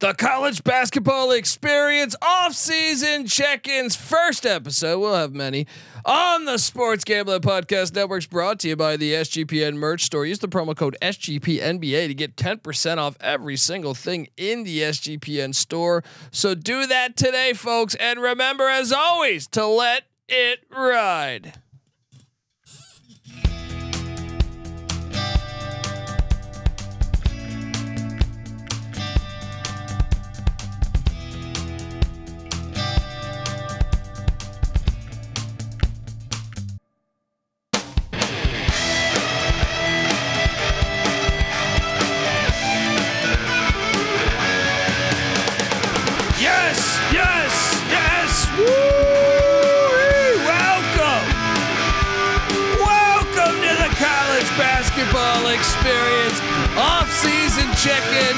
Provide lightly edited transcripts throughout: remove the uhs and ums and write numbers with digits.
The college basketball experience off-season check-ins first episode. We'll have many on the Sports Gambling Podcast Network's brought to you by the SGPN merch store. Use the promo code SGPNBA to get 10% off every single thing in the SGPN store. So do that today, folks. And remember, as always, to let it ride. Experience off-season check-in.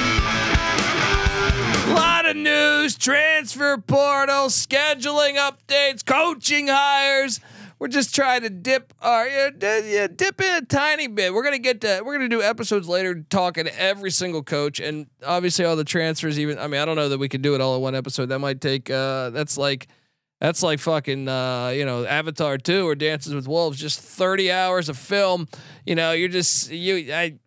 A lot of news, transfer portal, scheduling updates, coaching hires. We're just trying to dip our dip in a tiny bit. We're gonna get to do episodes later talking to every single coach and obviously all the transfers. Even I don't know that we could do it all in one episode. That might take That's like fucking, Avatar 2 or Dances with Wolves. Just 30 hours of film. We'd have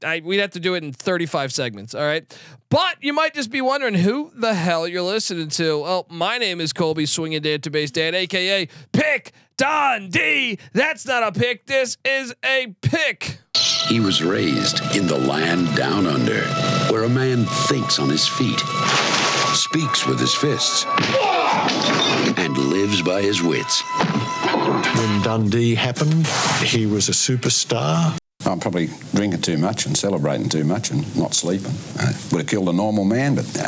to do it in 35 segments. All right. But you might just be wondering who the hell you're listening to. Well, my name is Colby Swinging Database Dan, AKA Pick Don D. That's not a pick. This is a pick. He was raised in the land down under, where a man thinks on his feet, speaks with his fists, and lives by his wits. When Dundee happened, he was a superstar. I'm probably drinking too much and celebrating too much and not sleeping. Would have killed a normal man, but no,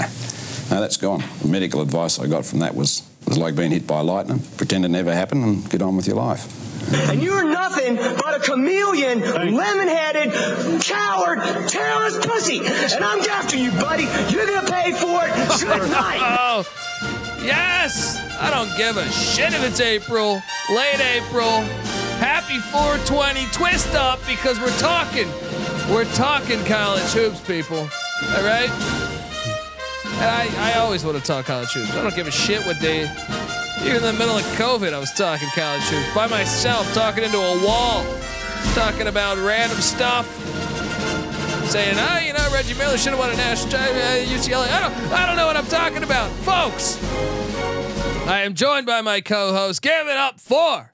that's gone. The medical advice I got from that was like being hit by lightning. Pretend it never happened and get on with your life. And you're nothing but a chameleon, lemon-headed, coward, terrorist pussy. And I'm after you, buddy. You're going to pay for it. Good night. Yes! I don't give a shit if it's April, late April. Happy 420 twist up, because we're talking college hoops, people. All right? And I always want to talk college hoops. I don't give a shit what day. Even in the middle of COVID, I was talking college hoops by myself, talking into a wall, talking about random stuff. Saying, Reggie Miller should have won a national championship at UCLA. I don't know what I'm talking about, folks. I am joined by my co-host. Give it up for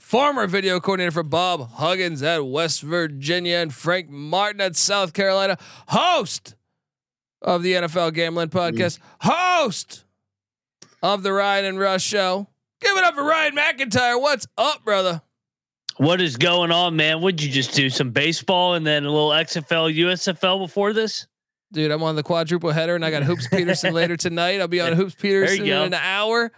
former video coordinator for Bob Huggins at West Virginia and Frank Martin at South Carolina. Host of the NFL Gambling Podcast. Host of the Ryan and Rush Show. Give it up for Ryan McIntyre. What's up, brother? What is going on, man? Would you just do some baseball and then a little XFL, USFL before this? Dude, I'm on the quadruple header and I got Hoops Peterson later tonight. I'll be on Hoops Peterson in an hour.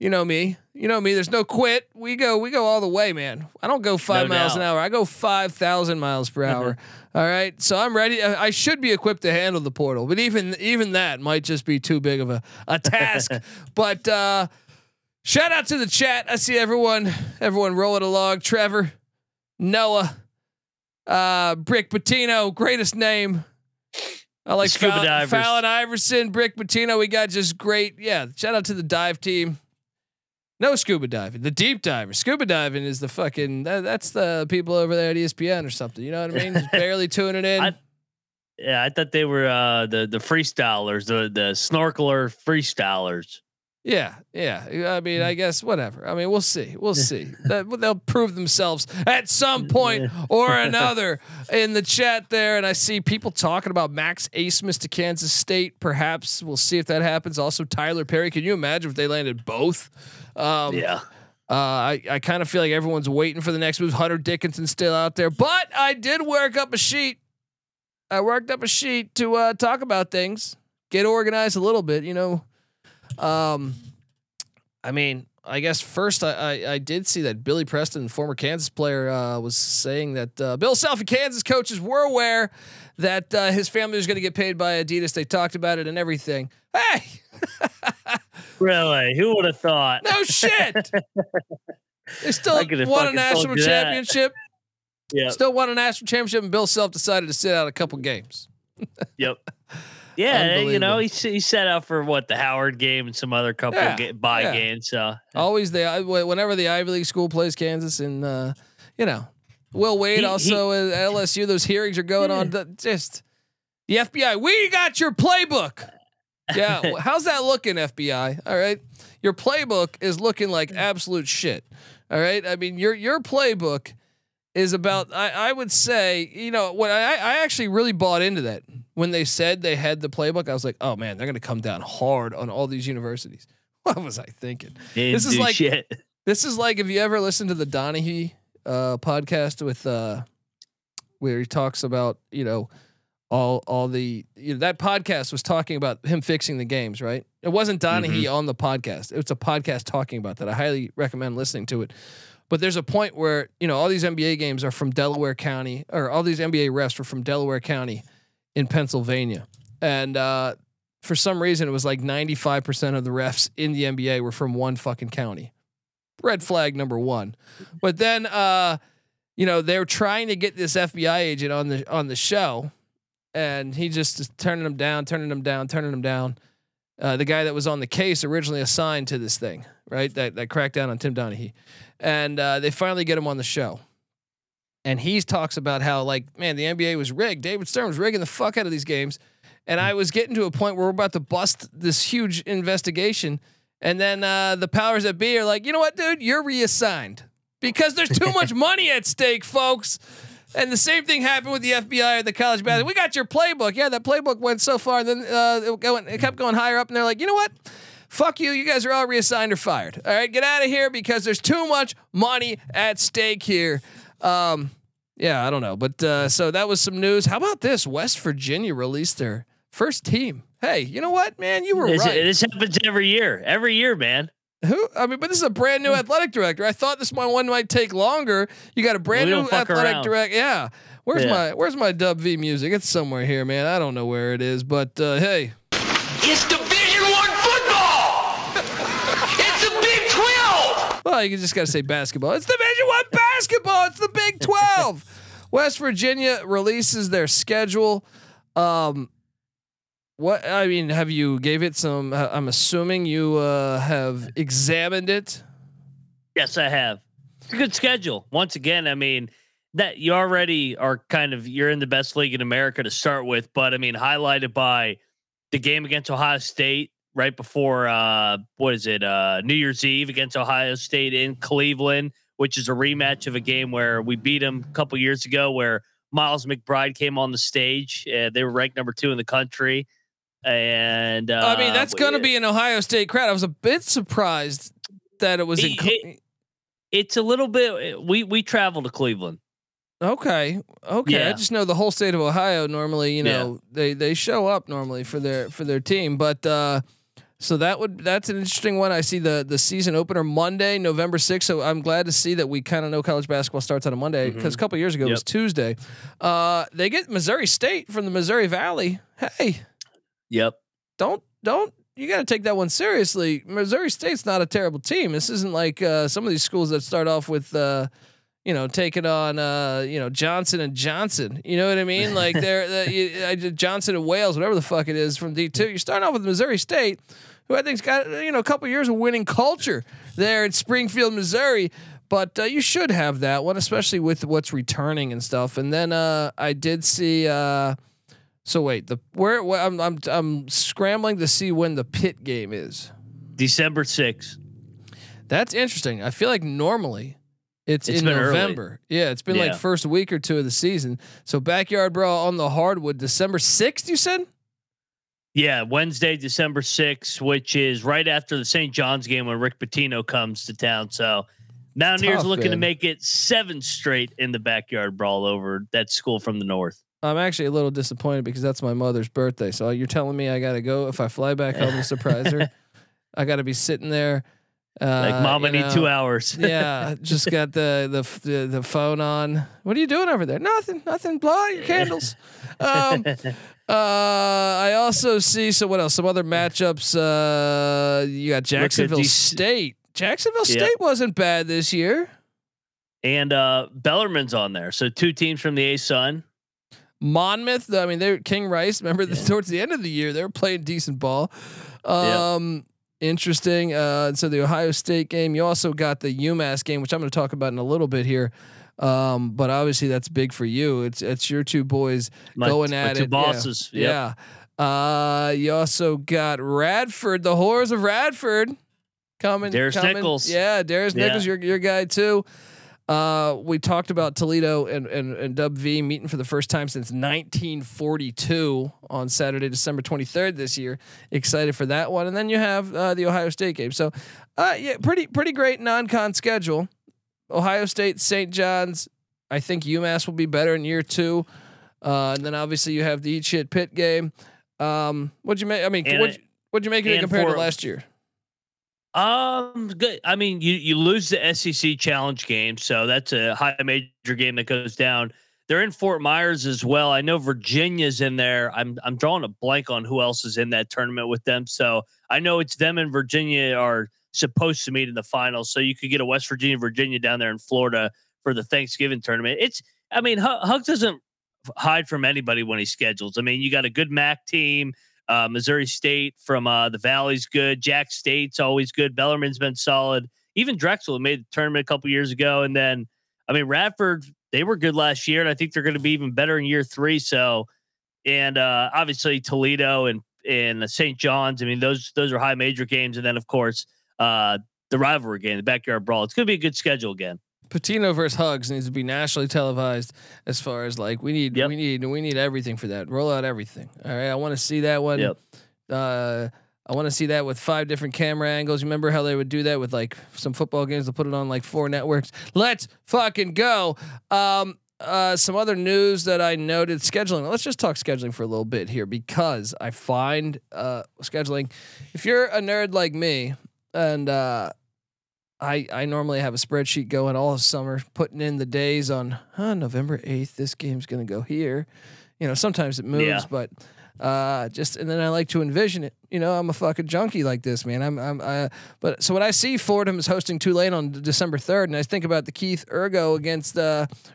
You know me. There's no quit. We go all the way, man. I don't go 5 miles an hour. I go 5,000 miles per hour. All right. So I'm ready. I should be equipped to handle the portal, but even that might just be too big of a task. But, shout out to the chat. I see everyone rolling along. Trevor, Noah, Rick Pitino, greatest name. I like Fallon Iverson, Rick Pitino. We got just great. Yeah. Shout out to the dive team. No scuba diving, the deep diver. Scuba diving is the fucking, that's the people over there at ESPN or something. You know what I mean? Just barely tuning in. I thought they were the freestylers, the snorkeler freestylers. Yeah. I mean, I guess whatever. I mean, we'll see. They'll prove themselves at some point or another in the chat there. And I see people talking about Max Acemus to Kansas State. Perhaps we'll see if that happens. Also, Tyler Perry. Can you imagine if they landed both? I kind of feel like everyone's waiting for the next move. Hunter Dickinson's still out there, but I did work up a sheet. To talk about things, get organized a little bit, I guess first I did see that Billy Preston, former Kansas player, was saying that Bill Self and Kansas coaches were aware that his family was going to get paid by Adidas. They talked about it and everything. Hey, really? Who would have thought? No shit. They still won a national championship. Yeah. Still won a national championship, and Bill Self decided to sit out a couple games. Yep. Yeah, you know, he set up for what, the Howard game and some other couple bye games. So always whenever the Ivy League school plays Kansas, and you know, Will Wade at LSU, those hearings are going on. Just the FBI, we got your playbook. Yeah, how's that looking, FBI? All right, your playbook is looking like absolute shit. All right, I mean your playbook is about. I would say, you know, when I actually really bought into that when they said they had the playbook. I was like, oh man, they're gonna come down hard on all these universities. What was I thinking? This is like shit. This is like if you ever listen to the Donahue podcast with where he talks about, you know, all the, you know, that podcast was talking about him fixing the games, right? It wasn't Donahue on the podcast. It's a podcast talking about that. I highly recommend listening to it. But there's a point where, you know, all these NBA games are from Delaware County, or all these NBA refs are from Delaware County in Pennsylvania. And for some reason, it was like 95% of the refs in the NBA were from one fucking county. Red flag number one. But then, you know, they were trying to get this FBI agent on the show. And he just is turning them down. The guy that was on the case originally assigned to this thing, right? That cracked down on Tim Donahue, and they finally get him on the show. And he talks about how, like, man, the NBA was rigged. David Stern was rigging the fuck out of these games. And I was getting to a point where we're about to bust this huge investigation. And then the powers that be are like, you know what, dude, you're reassigned because there's too much money at stake, folks. And the same thing happened with the FBI at the college basketball. We got your playbook. Yeah, that playbook went so far, and then it kept going higher up. And they're like, you know what? Fuck you. You guys are all reassigned or fired. All right, get out of here because there's too much money at stake here. Yeah, I don't know, but so that was some news. How about this? West Virginia released their first team. Hey, you know what, man? You were right. This happens every year, man. Who? I mean, but this is a brand new athletic director. I thought this one might take longer. You got a brand new athletic director. Yeah. Where's my Dub V music? It's somewhere here, man. I don't know where it is, but hey. It's Division I football. It's the Big 12. Well, you just got to say basketball. It's Division I basketball. It's the Big 12. West Virginia releases their schedule. What, I mean, have you gave it some, I'm assuming you have examined it? Yes, I have. It's a good schedule. Once again, I mean, that you already are you're in the best league in America to start with, but I mean, highlighted by the game against Ohio State right before, New Year's Eve against Ohio State in Cleveland, which is a rematch of a game where we beat them a couple years ago where Miles McBride came on the stage. They were ranked number 2 in the country. And I mean, that's going to be an Ohio State crowd. I was a bit surprised that it was. It's a little bit. We travel to Cleveland. Okay. Yeah. I just know the whole state of Ohio. Normally, you know, they show up normally for their team. But so that's an interesting one. I see the season opener Monday, November 6th. So I'm glad to see that we kind of know college basketball starts on a Monday because a couple years ago it was Tuesday. They get Missouri State from the Missouri Valley. Hey. Yep. Don't you got to take that one seriously. Missouri State's not a terrible team. This isn't like some of these schools that start off with you know, taking on you know, Johnson & Johnson. You know what I mean? Like Johnson & Wales, whatever the fuck it is from D2. You're starting off with Missouri State, who I think's got, you know, a couple of years of winning culture there in Springfield, Missouri. But you should have that one, especially with what's returning and stuff. And then I did see. So wait, I'm scrambling to see when the Pitt game is. December 6th. That's interesting. I feel like normally it's in November. Early. Yeah, it's been like first week or two of the season. So Backyard Brawl on the hardwood, December 6th. You said? Yeah, Wednesday, December 6th, which is right after the St. John's game when Rick Pitino comes to town. So Mountaineers looking to make it 7 straight in the Backyard Brawl over that school from the north. I'm actually a little disappointed because that's my mother's birthday. So you're telling me I got to go. If I fly back home to surprise her, I got to be sitting there. Like, Mom, I need 2 hours. Yeah. Just got the phone on. What are you doing over there? Nothing. Blow out your candles. I also see. So what else? Some other matchups. You got Jacksonville State. Jacksonville State wasn't bad this year. And Bellarmine's on there. So 2 teams from the A Sun. Monmouth, I mean, they King Rice. Remember, towards the end of the year, they were playing decent ball. Interesting. So the Ohio State game. You also got the UMass game, which I'm going to talk about in a little bit here. But obviously, that's big for you. It's your two boys going at it. Two bosses. Yeah. Yep. You also got Radford, the horrors of Radford, coming. Darius Nichols. Yeah, Darius Nichols, your guy too. We talked about Toledo and Dub V meeting for the first time since 1942 on Saturday, December 23rd this year. Excited for that one. And then you have the Ohio State game. So, pretty great non-con schedule. Ohio State, St. John's. I think UMass will be better in year two. And then obviously you have the Eat Shit Pit game. What'd you make? I mean, what'd you make it compared to last year? Good. I mean, you lose the SEC Challenge game, so that's a high major game that goes down. They're in Fort Myers as well. I know Virginia's in there. I'm drawing a blank on who else is in that tournament with them. So I know it's them and Virginia are supposed to meet in the finals. So you could get a West Virginia, Virginia down there in Florida for the Thanksgiving tournament. I mean, Hug doesn't hide from anybody when he schedules. I mean, you got a good MAC team. Missouri State from the Valley's good. Jack State's always good. Bellarmine's been solid. Even Drexel made the tournament a couple years ago. And then, I mean, Radford, they were good last year, and I think they're going to be even better in year three. So, and obviously Toledo and St. John's. I mean, those are high major games. And then, of course, the rivalry game, the backyard brawl. It's going to be a good schedule again. Pitino versus Hugs needs to be nationally televised. As far as like we need everything for that. Roll out everything. All right, I want to see that one. Yep. I want to see that with 5 different camera angles. Remember how they would do that with like some football games? They'll put it on like 4 networks. Let's fucking go. Some other news that I noted: scheduling. Let's just talk scheduling for a little bit here because I find scheduling. If you're a nerd like me, and I normally have a spreadsheet going all summer, putting in the days on November 8th. This game's going to go here. You know, sometimes it moves, but and then I like to envision it. You know, I'm a fucking junkie like this, man. But so when I see Fordham is hosting Tulane on December 3rd, and I think about the Keith Ergo against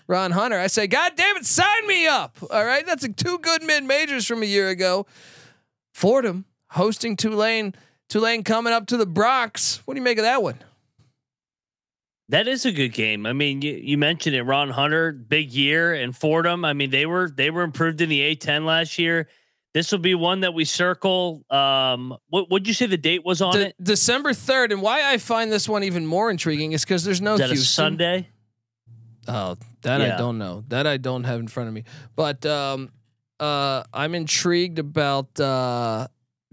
Ron Hunter, I say, God damn it, sign me up. All right, that's like 2 good mid majors from a year ago. Fordham hosting Tulane. Tulane coming up to the Bronx. What do you make of that one? That is a good game. I mean, you mentioned it, Ron Hunter, big year, and Fordham. I mean, they were improved in the A-10 last year. This will be one that we circle. What would you say the date was on it? December 3rd. And why I find this one even more intriguing is because there's no Houston. Is that a Sunday? Oh, that I don't know. That I don't have in front of me. But I'm intrigued about the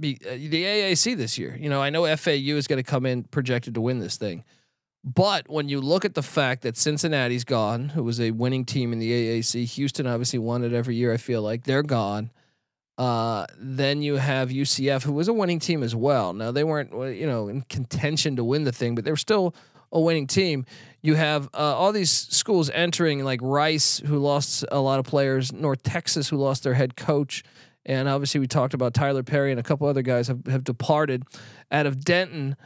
AAC this year. You know, I know FAU is going to come in projected to win this thing. But when you look at the fact that Cincinnati's gone, who was a winning team in the AAC, Houston obviously won it every year. I feel like they're gone. Then you have UCF, who was a winning team as well. Now they weren't, in contention to win the thing, but they were still a winning team. You have all these schools entering, like Rice, who lost a lot of players, North Texas, who lost their head coach, and obviously we talked about Tyler Perry and a couple other guys have departed out of Denton.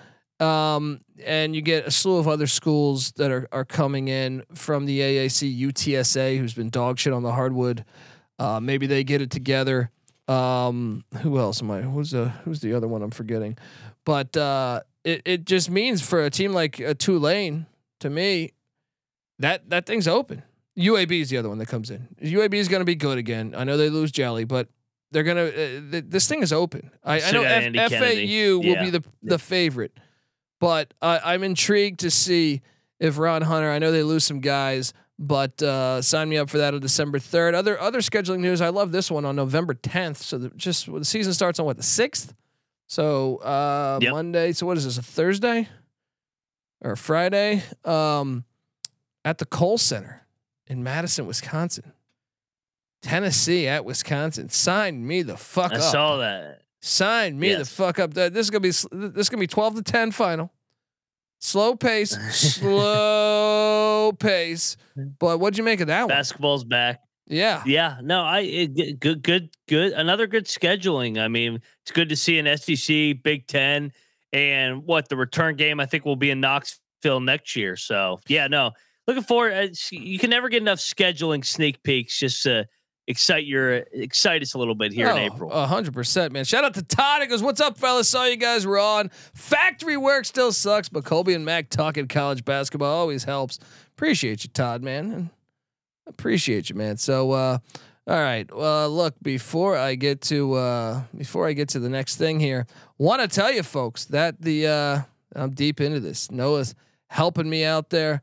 And you get a slew of other schools that are coming in from the AAC. UTSA, who's been dog shit on the hardwood. Maybe they get it together. Who else am I? Who's the other one I'm forgetting? But it just means for a team like Tulane, to me, that thing's open. UAB is the other one that comes in. UAB is going to be good again. I know they lose Jelly, but they're gonna. This thing is open. I know FAU will be the favorite. But I'm intrigued to see if Ron Hunter. I know they lose some guys, but sign me up for that on December 3rd. Other scheduling news. I love this one on November 10th. So the season starts on the 6th. So Monday. So what is this? A Thursday or a Friday? At the Kohl Center in Madison, Wisconsin. Tennessee at Wisconsin. Sign me the fuck up. I saw that. Sign me the fuck up. This is gonna be 12-10 final. Slow pace. But what'd you make of that one? Basketball's back. Yeah. Yeah. No, good. Another good scheduling. I mean, it's good to see an SEC, Big Ten, and the return game I think will be in Knoxville next year. So yeah, no, looking forward. You can never get enough scheduling sneak peeks. Just excite us a little bit here in April. 100%, man. Shout out to Todd. He goes, "What's up, fellas? Saw you guys were on. Factory work still sucks, but Colby and Mac talking college basketball always helps." Appreciate you, Todd, man. And appreciate you, man. So, all right. Well, look, before I get to the next thing here, want to tell you folks that I'm deep into this. Noah's helping me out there.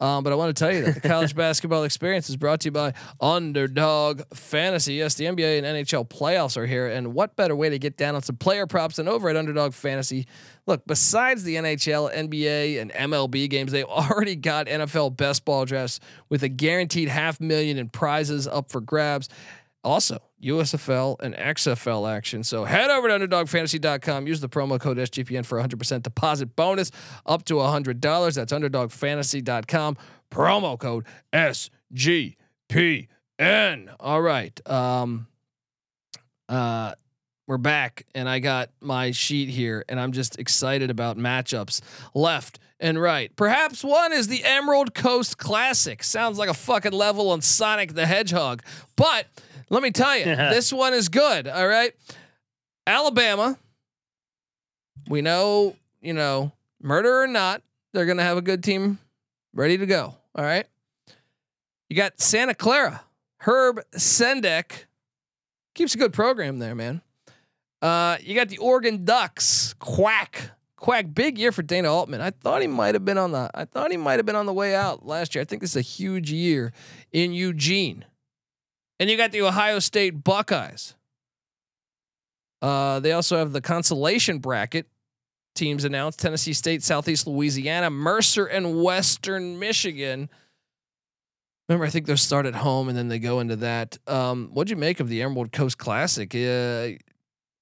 But I want to tell you that the college basketball experience is brought to you by Underdog Fantasy. Yes, the NBA and NHL playoffs are here, and what better way to get down on some player props than over at Underdog Fantasy? Look, besides the NHL, NBA, and MLB games, they already got NFL best ball drafts with a guaranteed $500,000 in prizes up for grabs. Also, USFL and XFL action. So head over to underdogfantasy.com. Use the promo code SGPN for 100% deposit bonus up to $100. That's underdogfantasy.com. Promo code SGPN. All right. We're back, and I got my sheet here, and I'm just excited about matchups left and right. Perhaps one is the Emerald Coast Classic. Sounds like a fucking level on Sonic the Hedgehog, but let me tell you, this one is good. All right. Alabama. We know, murder or not, they're going to have a good team ready to go. All right. You got Santa Clara, Herb Sendek. Keeps a good program there, man. You got the Oregon Ducks, Quack. Big year for Dana Altman. I thought he might have been on the way out last year. I think this is a huge year in Eugene. And you got the Ohio State Buckeyes. They also have the consolation bracket teams announced: Tennessee State, Southeast Louisiana, Mercer, and Western Michigan. Remember, I think they'll start at home and then they go into that. What'd you make of the Emerald Coast Classic?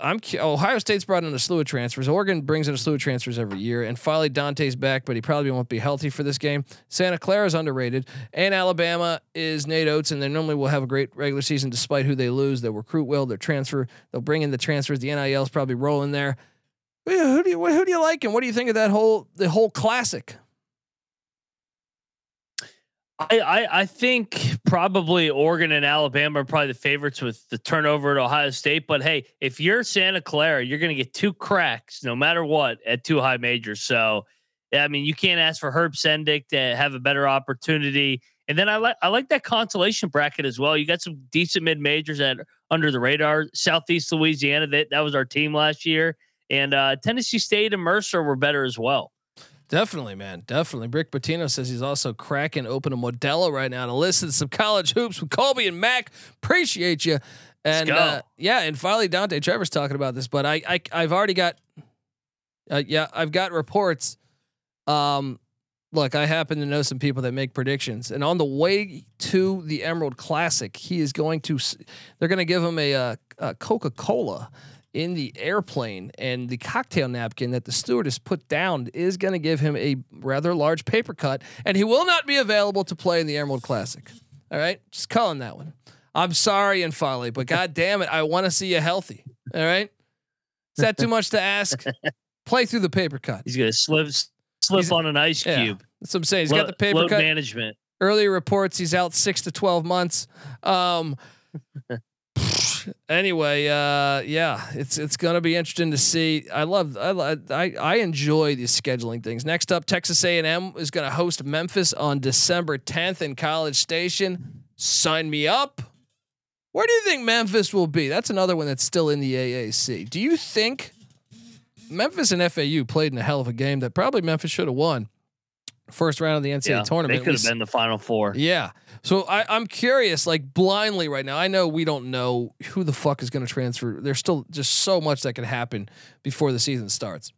Ohio State's brought in a slew of transfers. Oregon brings in a slew of transfers every year. And finally, Dante's back, but he probably won't be healthy for this game. Santa Clara's underrated, and Alabama is Nate Oates, and they normally will have a great regular season despite who they lose. They'll recruit well. They'll bring in the transfers. The NIL's probably rolling there. Who do you like, and what do you think of that whole classic? I think probably Oregon and Alabama are probably the favorites with the turnover at Ohio State. But hey, if you're Santa Clara, you're going to get two cracks no matter what at two high majors. So, I mean, you can't ask for Herb Sendek to have a better opportunity. And then I like that consolation bracket as well. You got some decent mid majors at under the radar. Southeast Louisiana, that was our team last year, and Tennessee State and Mercer were better as well. Definitely, man. Definitely. Rick Pitino says he's also cracking open a Modelo right now to listen to some college hoops with Colby and Mac. Appreciate you. And and finally, Dante Trevor's talking about this, but I've already got, I've got reports. Look, I happen to know some people that make predictions, and on the way to the Emerald Classic, they're going to give him a Coca-Cola in the airplane, and the cocktail napkin that the stewardess put down is going to give him a rather large paper cut, and he will not be available to play in the Emerald Classic. All right. Just calling that one. I'm sorry, and folly, but God damn it, I want to see you healthy. All right. Is that too much to ask? Play through the paper cut. He's going to slip on an ice cube. That's what I'm saying. He's got the paper cut management. Earlier reports, he's out 6 to 12 months. Anyway, it's going to be interesting to see. I enjoy these scheduling things. Next up, Texas A&M is going to host Memphis on December 10th in College Station. Sign me up. Where do you think Memphis will be? That's another one that's still in the AAC. Do you think Memphis and FAU played in a hell of a game that probably Memphis should have won? First round of the NCAA tournament. They could have been the Final Four. Yeah. So I'm curious, like blindly right now. I know we don't know who the fuck is going to transfer. There's still just so much that can happen before the season starts.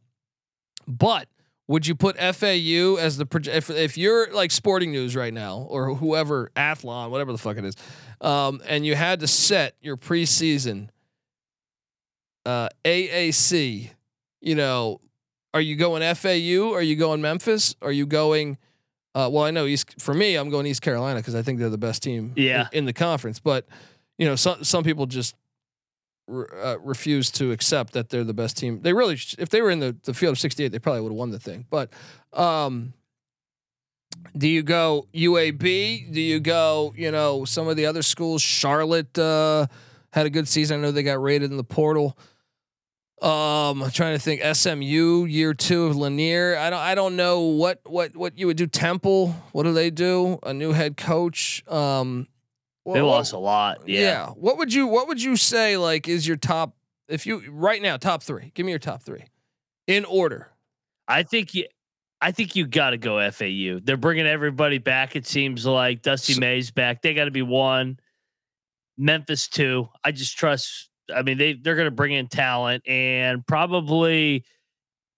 But would you put FAU as the if you're like Sporting News right now, or whoever, Athlon, whatever the fuck it is, and you had to set your preseason AAC, are you going FAU? Are you going Memphis? Are you going? Well, I know for me, I'm going East Carolina because I think they're the best team in the conference. But some people just refuse to accept that they're the best team. They really, if they were in the field of 68, they probably would have won the thing. But Do you go UAB? Do you go, you know, some of the other schools? Charlotte had a good season. I know they got raided in the portal. I'm trying to think. SMU year two of Lanier. I don't know what you would do. Temple. What do they do? A new head coach. They lost a lot. Yeah. What would you say like is your top, if you right now, top three? Give me your top three in order. I think you got to go FAU. They're bringing everybody back. It seems like Dusty May's back. They got to be one. Memphis two. I just trust. I mean, they're going to bring in talent, and probably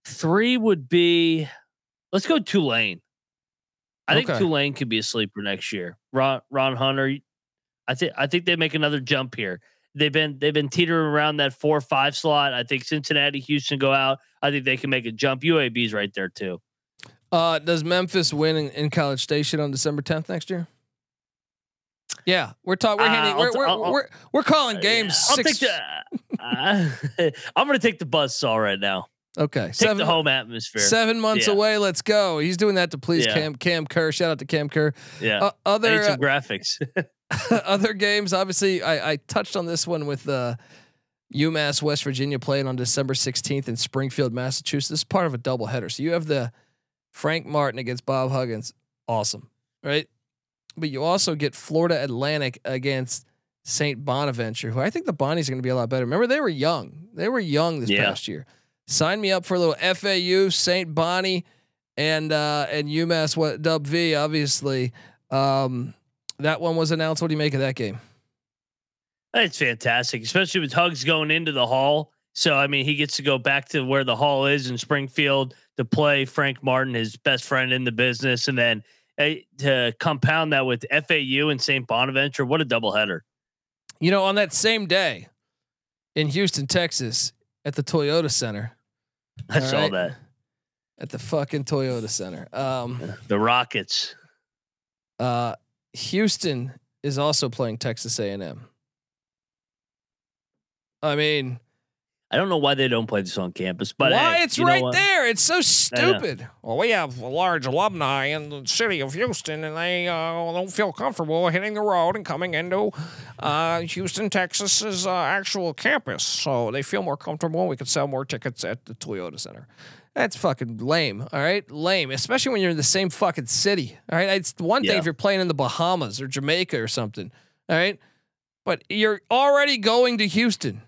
three would be. Let's go Tulane. I think Tulane could be a sleeper next year. Ron Hunter. I think they make another jump here. They've been teetering around that 4 or 5 slot. I think Cincinnati, Houston go out. I think they can make a jump. UAB's right there too. Does Memphis win in College Station on December 10th next year? Yeah, we're calling games. Yeah, I'm going to take the buzzsaw right now. Okay, take the home atmosphere. 7 months away. Let's go. He's doing that to please Cam Kerr. Shout out to Cam Kerr. Yeah. Other some graphics. Other games. Obviously, I touched on this one with UMass West Virginia playing on December 16th in Springfield, Massachusetts. This is part of a doubleheader. So you have the Frank Martin against Bob Huggins. Awesome, right? But you also get Florida Atlantic against St. Bonaventure, who I think the Bonnies are going to be a lot better. Remember, they were young. They were young this past year. Sign me up for a little FAU, St. Bonnie, and UMass. What Dub V? Obviously, that one was announced. What do you make of that game? It's fantastic, especially with Hugs going into the Hall. So I mean, he gets to go back to where the Hall is in Springfield to play Frank Martin, his best friend in the business, and then to compound that with FAU and St. Bonaventure. What a doubleheader! You know, on that same day in Houston, Texas, at the Toyota Center. I saw that at the fucking Toyota Center. The Rockets. Houston is also playing Texas A&M. I mean, I don't know why they don't play this on campus, but why hey, it's right there. It's so stupid. Well, we have a large alumni in the city of Houston, and they don't feel comfortable hitting the road and coming into Houston, Texas's actual campus. So they feel more comfortable. We could sell more tickets at the Toyota Center. That's fucking lame. All right. Lame. Especially when you're in the same fucking city. All right. It's one thing if you're playing in the Bahamas or Jamaica or something. All right. But you're already going to Houston.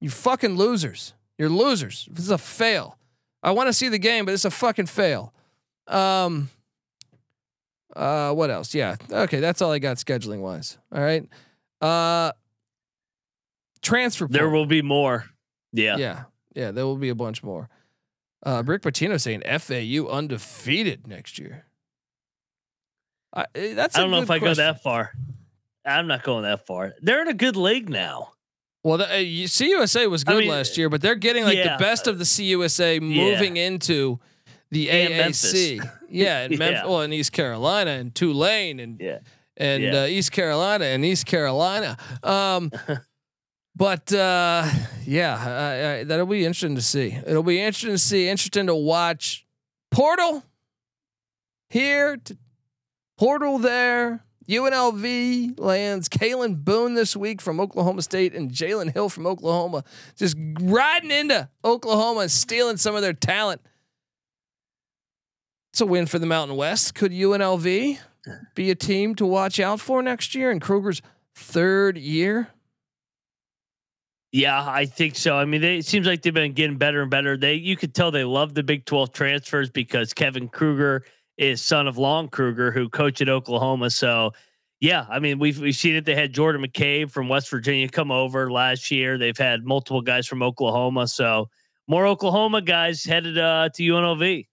You fucking losers. You're losers. This is a fail. I want to see the game, but it's a fucking fail. What else? Yeah. Okay. That's all I got scheduling wise. All right. Transfer. There will be more. Yeah. Yeah. Yeah. There will be a bunch more. Rick Pitino saying FAU undefeated next year. I don't know if I go that far. I'm not going that far. They're in a good league now. Well, CUSA was good last year, but they're getting like the best of the CUSA moving into the AAC. Memphis. Yeah, and Memphis, well, and East Carolina and Tulane and East Carolina and East Carolina. But that'll be interesting to see. It'll be interesting to see. Interesting to watch. Portal here, portal there. UNLV lands Kalen Boone this week from Oklahoma State and Jalen Hill from Oklahoma, just riding into Oklahoma and stealing some of their talent. It's a win for the Mountain West. Could UNLV be a team to watch out for next year in Kruger's third year? Yeah, I think so. I mean, it seems like they've been getting better and better. You could tell they love the Big 12 transfers because Kevin Kruger is son of Lon Kruger, who coached at Oklahoma. So yeah, I mean, we've seen it. They had Jordan McCabe from West Virginia come over last year. They've had multiple guys from Oklahoma. So more Oklahoma guys headed to UNLV.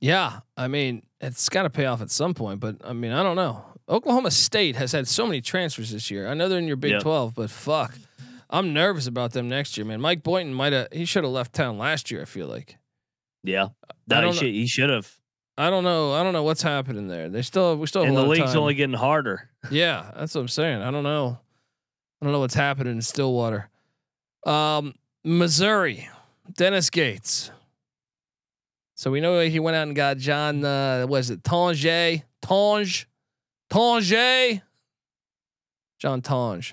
Yeah. I mean, it's gotta pay off at some point, but I mean, I don't know. Oklahoma State has had so many transfers this year. I know they're in your Big 12, but fuck, I'm nervous about them next year, man. Mike Boynton he should have left town last year. I feel like, yeah, he should have. I don't know what's happening there. We still have and a lot of time. The league's only getting harder. Yeah, that's what I'm saying. I don't know what's happening in Stillwater. Missouri, Dennis Gates. So we know he went out and got John. Was it Tonje? John Tonje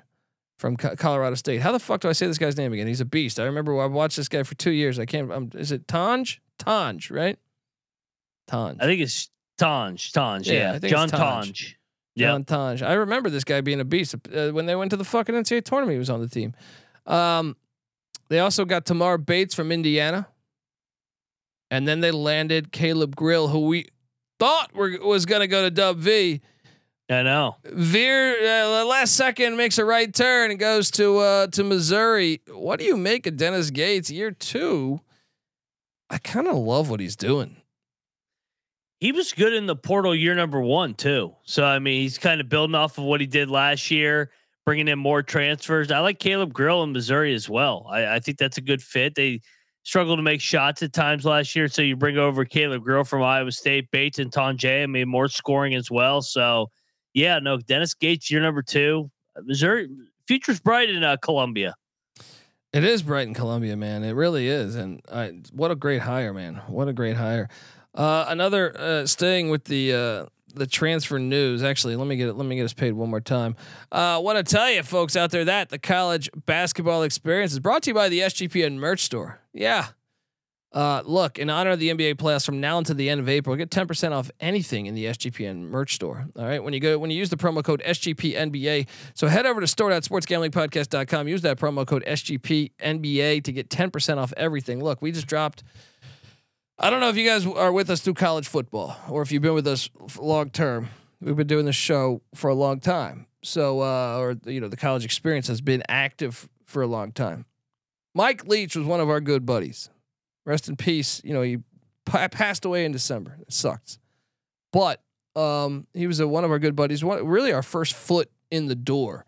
from Colorado State. How the fuck do I say this guy's name again? He's a beast. I remember I watched this guy for 2 years. I can't. Is it Tonje? Tonje, right? Tonje. I think it's Tonje. Yeah, I think John Tonje. John Tonje. I remember this guy being a beast when they went to the fucking NCAA tournament. He was on the team. They also got Tamar Bates from Indiana, and then they landed Caleb Grill, who we thought was going to go to Dub V. I know. Veer last second makes a right turn and goes to Missouri. What do you make of Dennis Gates year 2? I kind of love what he's doing. He was good in the portal year 1 too. So I mean, he's kind of building off of what he did last year, bringing in more transfers. I like Caleb Grill in Missouri as well. I think that's a good fit. They struggled to make shots at times last year, so you bring over Caleb Grill from Iowa State, Bates and Tonje. I mean, more scoring as well. So. Yeah, no, Dennis Gates, year 2, Missouri, future's bright in Columbia. It is bright in Columbia, man. It really is. And what a great hire, man. What a great hire. Another staying with the transfer news. Actually, let me get us paid one more time. Want to tell you folks out there that the college basketball experience is brought to you by the SGPN merch store. Yeah. Look, in honor of the NBA playoffs from now until the end of April, get 10% off anything in the SGPN merch store. All right. When you use the promo code SGPNBA, so head over to store.sportsgamblingpodcast.com, use that promo code SGPNBA to get 10% off everything. Look, we just dropped, I don't know if you guys are with us through college football or if you've been with us long-term, we've been doing this show for a long time. So, the college experience has been active for a long time. Mike Leach was one of our good buddies. Rest in peace. You know, he passed away in December. It sucks, but he was one of our good buddies. Really, our first foot in the door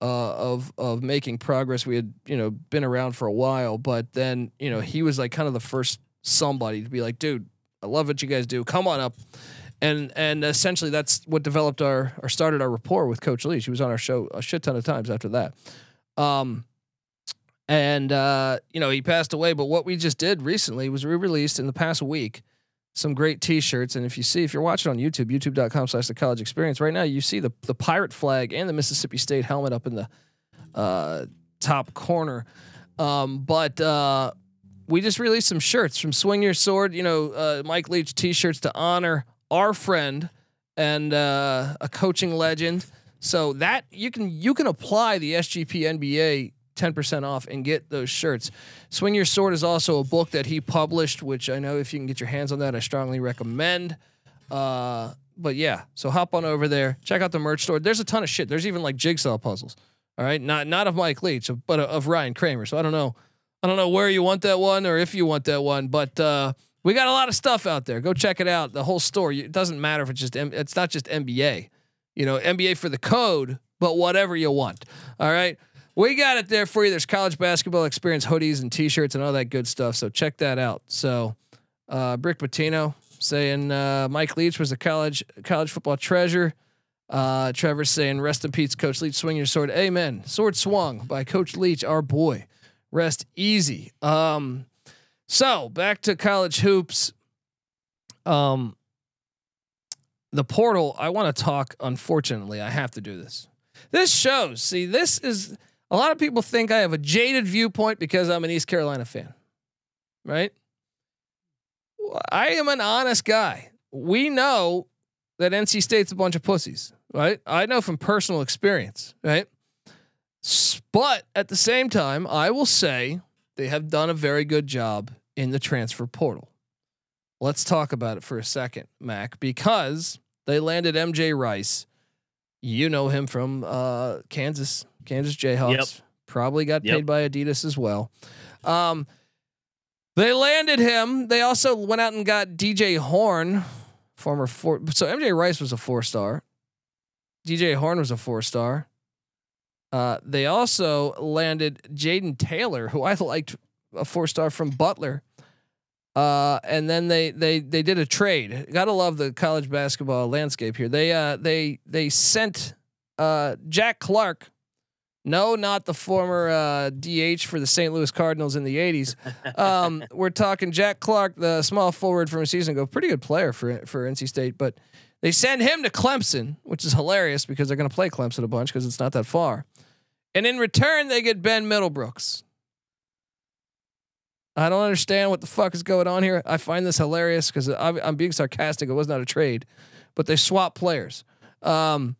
of making progress. We had been around for a while, but then he was like kind of the first somebody to be like, dude, I love what you guys do. Come on up, and essentially that's what developed started our rapport with Coach Leach. He was on our show a shit ton of times after that. And he passed away, but what we just did recently was we released in the past week some great t-shirts. And if you're watching on YouTube, youtube.com/thecollegeexperience right now, you see the pirate flag and the Mississippi State helmet up in the, top corner. But we just released some shirts from Swing Your Sword, Mike Leach t-shirts to honor our friend and, a coaching legend. So that you can apply the SGP NBA 10% off and get those shirts. Swing Your Sword is also a book that he published, which I know if you can get your hands on that, I strongly recommend. But yeah, so hop on over there, check out the merch store. There's a ton of shit. There's even like jigsaw puzzles. All right, not of Mike Leach, but of Ryan Kramer. So I don't know where you want that one or if you want that one, but we got a lot of stuff out there. Go check it out. The whole store. It doesn't matter if it's not just NBA. NBA for the code, but whatever you want. All right. We got it there for you. There's college basketball experience hoodies and t-shirts and all that good stuff. So check that out. So Rick Pitino saying Mike Leach was a college football treasure. Trevor saying rest in peace, Coach Leach. Swing Your Sword. Amen. Sword swung by Coach Leach, our boy. Rest easy. So back to college hoops. The portal. I want to talk. Unfortunately, I have to do this. This shows. See, this is. A lot of people think I have a jaded viewpoint because I'm an East Carolina fan, right? I am an honest guy. We know that NC State's a bunch of pussies, right? I know from personal experience, right? But at the same time, I will say they have done a very good job in the transfer portal. Let's talk about it for a second, Mac, because they landed MJ Rice. You know him from Kansas Jayhawks. Yep. Probably got paid by Adidas as well. They landed him. They also went out and got DJ Horn, so MJ Rice was a 4-star. DJ Horn was a 4-star. They also landed Jaden Taylor, who I liked, a 4-star from Butler. And then they did a trade. Gotta love the college basketball landscape here. They sent Jack Clark, No, not the former DH for the St. Louis Cardinals in the 80s. We're talking Jack Clark, the small forward from a season ago. Pretty good player for NC State, but they send him to Clemson, which is hilarious because they're going to play Clemson a bunch because it's not that far. And in return, they get Ben Middlebrooks. I don't understand what the fuck is going on here. I find this hilarious because I'm being sarcastic. It was not a trade, but they swap players. Either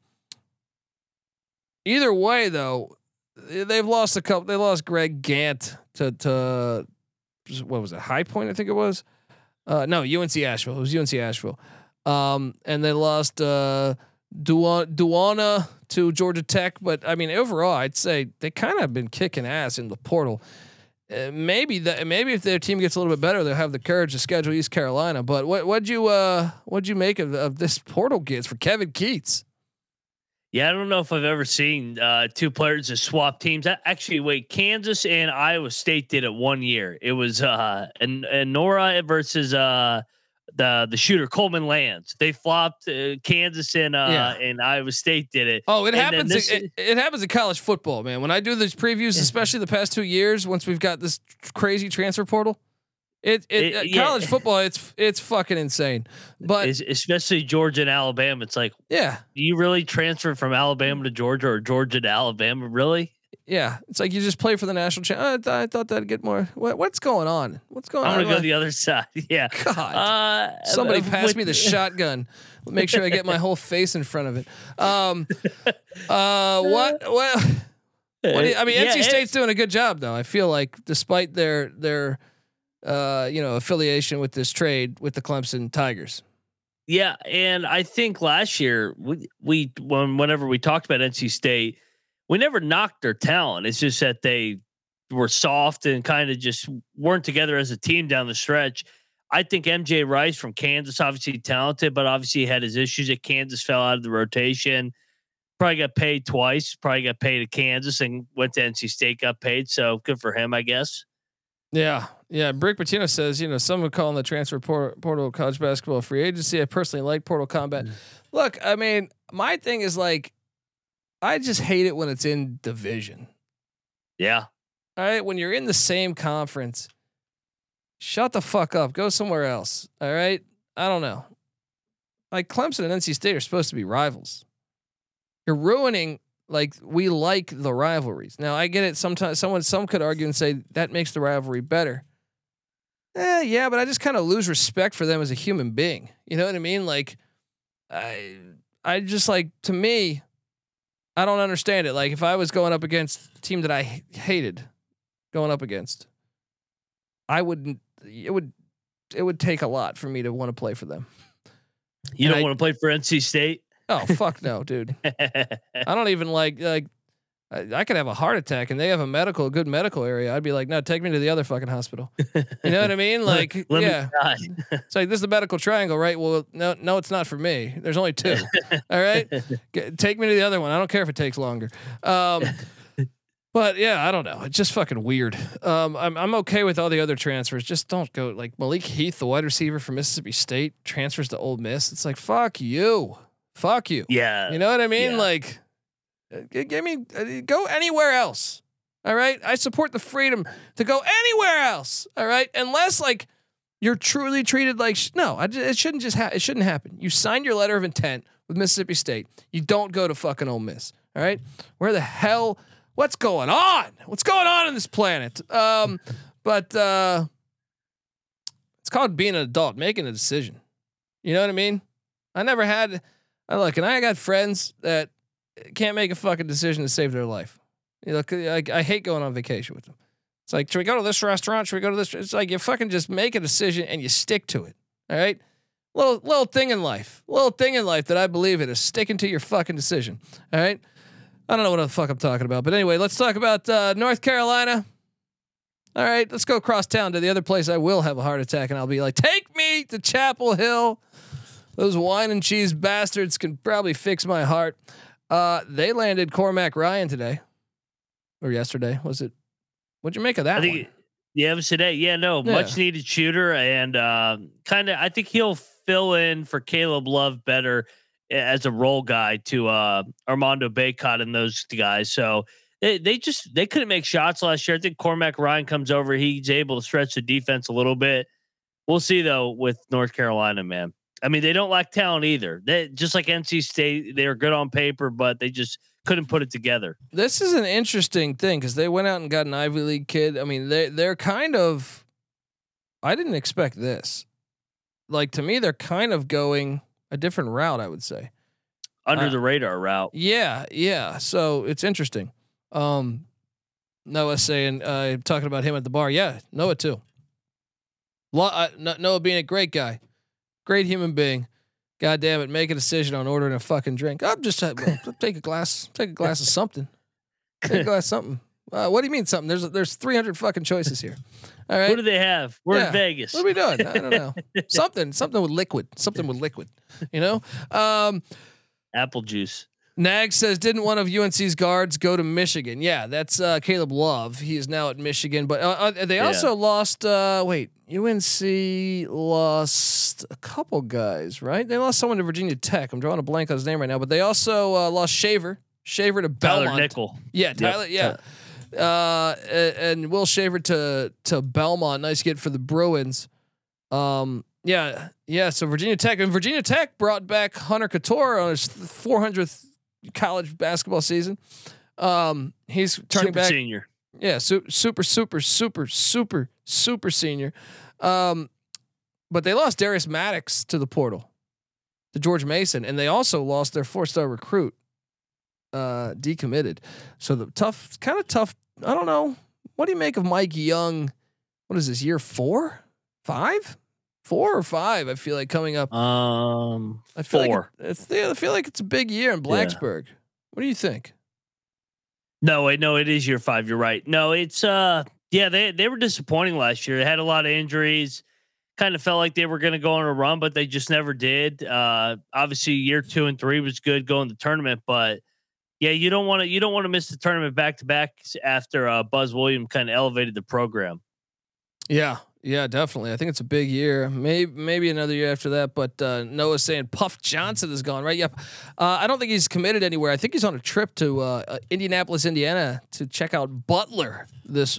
way, though, they've lost a couple. They lost Greg Gant to what was it? High Point, I think it was. No, UNC Asheville. It was UNC Asheville, and they lost Duana to Georgia Tech. But I mean, overall, I'd say they kind of been kicking ass in the portal. Maybe if their team gets a little bit better, they'll have the courage to schedule East Carolina. But what'd you make of this portal gigs for Kevin Keats? Yeah, I don't know if I've ever seen two players just swap teams. Actually, wait, Kansas and Iowa State did it one year. It was and Nora versus the shooter Coleman Lands. They flopped Kansas and Iowa State did it. Oh, it happens in college football, man. When I do these previews, especially the past 2 years, once we've got this crazy transfer portal. College football, it's fucking insane. But especially Georgia and Alabama, it's like, yeah, do you really transfer from Alabama to Georgia or Georgia to Alabama? Really? Yeah, it's like you just play for the national champ. I thought that'd get more. What's going on? I'm gonna go the other side. Yeah. God. Somebody pass me the shotgun. Make sure I get my whole face in front of it. NC State's doing a good job though. I feel like despite their affiliation with this trade with the Clemson Tigers. Yeah, and I think last year whenever we talked about NC State, we never knocked their talent. It's just that they were soft and kind of just weren't together as a team down the stretch. I think MJ Rice from Kansas, obviously talented, but obviously had his issues at Kansas, fell out of the rotation, probably got paid twice, probably got paid at Kansas and went to NC State, got paid. So good for him, I guess. Yeah. Yeah. Rick Pitino says, some would call in the transfer portal college basketball free agency. I personally like portal combat. Look, I mean, my thing is like, I just hate it when it's in division. Yeah. All right. When you're in the same conference, shut the fuck up, go somewhere else. All right. I don't know. Like Clemson and NC State are supposed to be rivals. You're ruining, like, we like the rivalries. Now I get it. Sometimes some could argue and say that makes the rivalry better. Yeah, but I just kind of lose respect for them as a human being. You know what I mean? Like I just, like, to me, I don't understand it. Like if I was going up against a team that I hated going up against, I wouldn't, it would take a lot for me to want to play for them. You don't want to play for NC State? Oh, fuck no, dude. I don't even like I could have a heart attack and they have a good medical area. I'd be like, no, take me to the other fucking hospital. You know what I mean? Like, it's like, this is the medical triangle, right? Well, no, it's not for me. There's only two. All right. Take me to the other one. I don't care if it takes longer. But yeah, I don't know. It's just fucking weird. I'm okay with all the other transfers. Just don't go like Malik Heath, the wide receiver from Mississippi State, transfers to Ole Miss. It's like, fuck you. Yeah. You know what I mean? Yeah. Like, give me, go anywhere else. All right. I support the freedom to go anywhere else. All right. Unless like you're truly treated like, it shouldn't happen. You signed your letter of intent with Mississippi State. You don't go to fucking Ole Miss. All right. Where the hell, what's going on? What's going on this planet? But it's called being an adult, making a decision. You know what I mean? I got friends that can't make a fucking decision to save their life. You know, I hate going on vacation with them. It's like, should we go to this restaurant? Should we go to this? It's like, you fucking just make a decision and you stick to it. All right. Little thing in life, that I believe in is sticking to your fucking decision. All right. I don't know what the fuck I'm talking about, but anyway, let's talk about North Carolina. All right, let's go across town to the other place. I will have a heart attack and I'll be like, take me to Chapel Hill. Those wine and cheese bastards can probably fix my heart. They landed Cormac Ryan today, or yesterday. Was it? What'd you make of that? Yeah, it was today. Yeah, much needed shooter, and I think he'll fill in for Caleb Love better as a role guy to Armando Bacot and those guys. So They couldn't make shots last year. I think Cormac Ryan comes over. He's able to stretch the defense a little bit. We'll see though with North Carolina, man. I mean, they don't lack talent either. They just like NC State, they are good on paper, but they just couldn't put it together. This is an interesting thing because they went out and got an Ivy League kid. I mean, they're kind of. I didn't expect this. Like to me, they're kind of going a different route. I would say under the radar route. Yeah, yeah. So it's interesting. Noah saying, talking about him at the bar. Yeah, Noah too. Noah being a great guy, great human being. God damn it, make a decision on ordering a fucking drink. I'm just take a glass of something. Take a glass of something. What do you mean something? There's 300 fucking choices here. All right. What do they have? We're in Vegas. What are we doing? I don't know. Something with liquid. You know. Apple juice. Nag says, didn't one of UNC's guards go to Michigan? Yeah, that's Caleb Love. He is now at Michigan, but they also lost. UNC lost a couple guys, right? They lost someone to Virginia Tech. I'm drawing a blank on his name right now, but they also lost Shaver to Belmont. Tyler Nickel. Yeah, Tyler. Yep. Yeah, and Will Shaver to Belmont. Nice get for the Bruins. Yeah. So Virginia Tech brought back Hunter Couture on his 400th. College basketball season. He's turning back senior. Yeah. Super senior. But they lost Darius Maddox to the portal to George Mason. And they also lost their 4-star recruit, decommitted. So kind of tough. I don't know. What do you make of Mike Young? What is this, year 4, 5? 4 or 5, I feel like, coming up. I feel 4. Like I feel like it's a big year in Blacksburg. Yeah. What do you think? No, it is year 5. You're right. No, it's they were disappointing last year. They had a lot of injuries. Kind of felt like they were going to go on a run, but they just never did. Obviously, year 2 and 3 was good going to the tournament, but yeah, you don't want to miss the tournament back to back after Buzz Williams kind of elevated the program. Yeah. Yeah, definitely. I think it's a big year. Maybe another year after that. But Noah's saying Puff Johnson is gone, right? Yep. I don't think he's committed anywhere. I think he's on a trip to Indianapolis, Indiana, to check out Butler this